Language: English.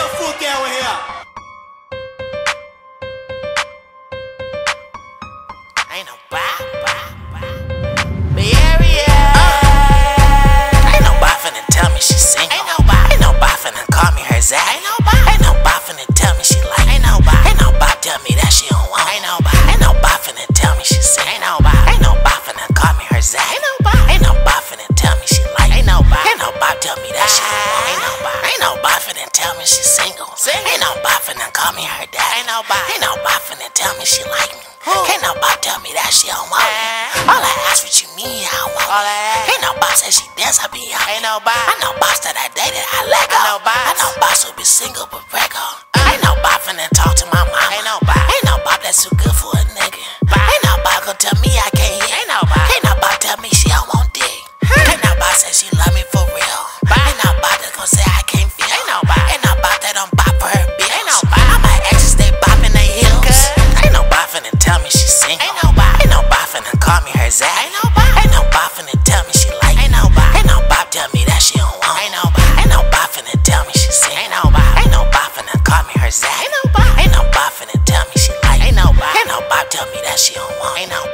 the fuck out of here. Ain't no bop, bop, bop. Ain't no bop finna tell me she single. Ain't no bop finna call me her Zach. Ain't no bop finna tell me she like. Ain't no bop tell me that she don't want. Ain't no bop finna tell me she single. Ain't no bop finna call me her Zach. Ain't no bop finna tell me she like. Ain't no bop tell me that she don't want. Tell me she's single. Ain't no bop finna call me her dad. Ain't no bop finna tell me she like me. Ain't no bop tell me that she don't want me. All I ask what you mean, I don't want me. Ain't no bop said she dance, I be on me. I know bops that I dated, I let go. I know bops who be single but break on. Ain't no bop finna talk to my mama. Ain't no bop that's too good for a nigga. Ain't no bop gon' tell me I can't hit. Ain't no bop tell me she don't want dick. Ain't no bop said she love me for real. Ain't no bop that's gon' say I can't feel. Ain't no bop that don't bop for her bitch. Ain't no bop. All my exes, they boppin' they heels. Ain't no bop finna tell me she single. Ain't no bop finna call me her Zach. Ain't no bop finna tell me she like. Ain't no bop tell me that she don't want. Ain't no bop finna tell me she single. Ain't no bop finna call me her Zach. Ain't no bop finna tell me she like. Ain't no bop tell me that she don't want.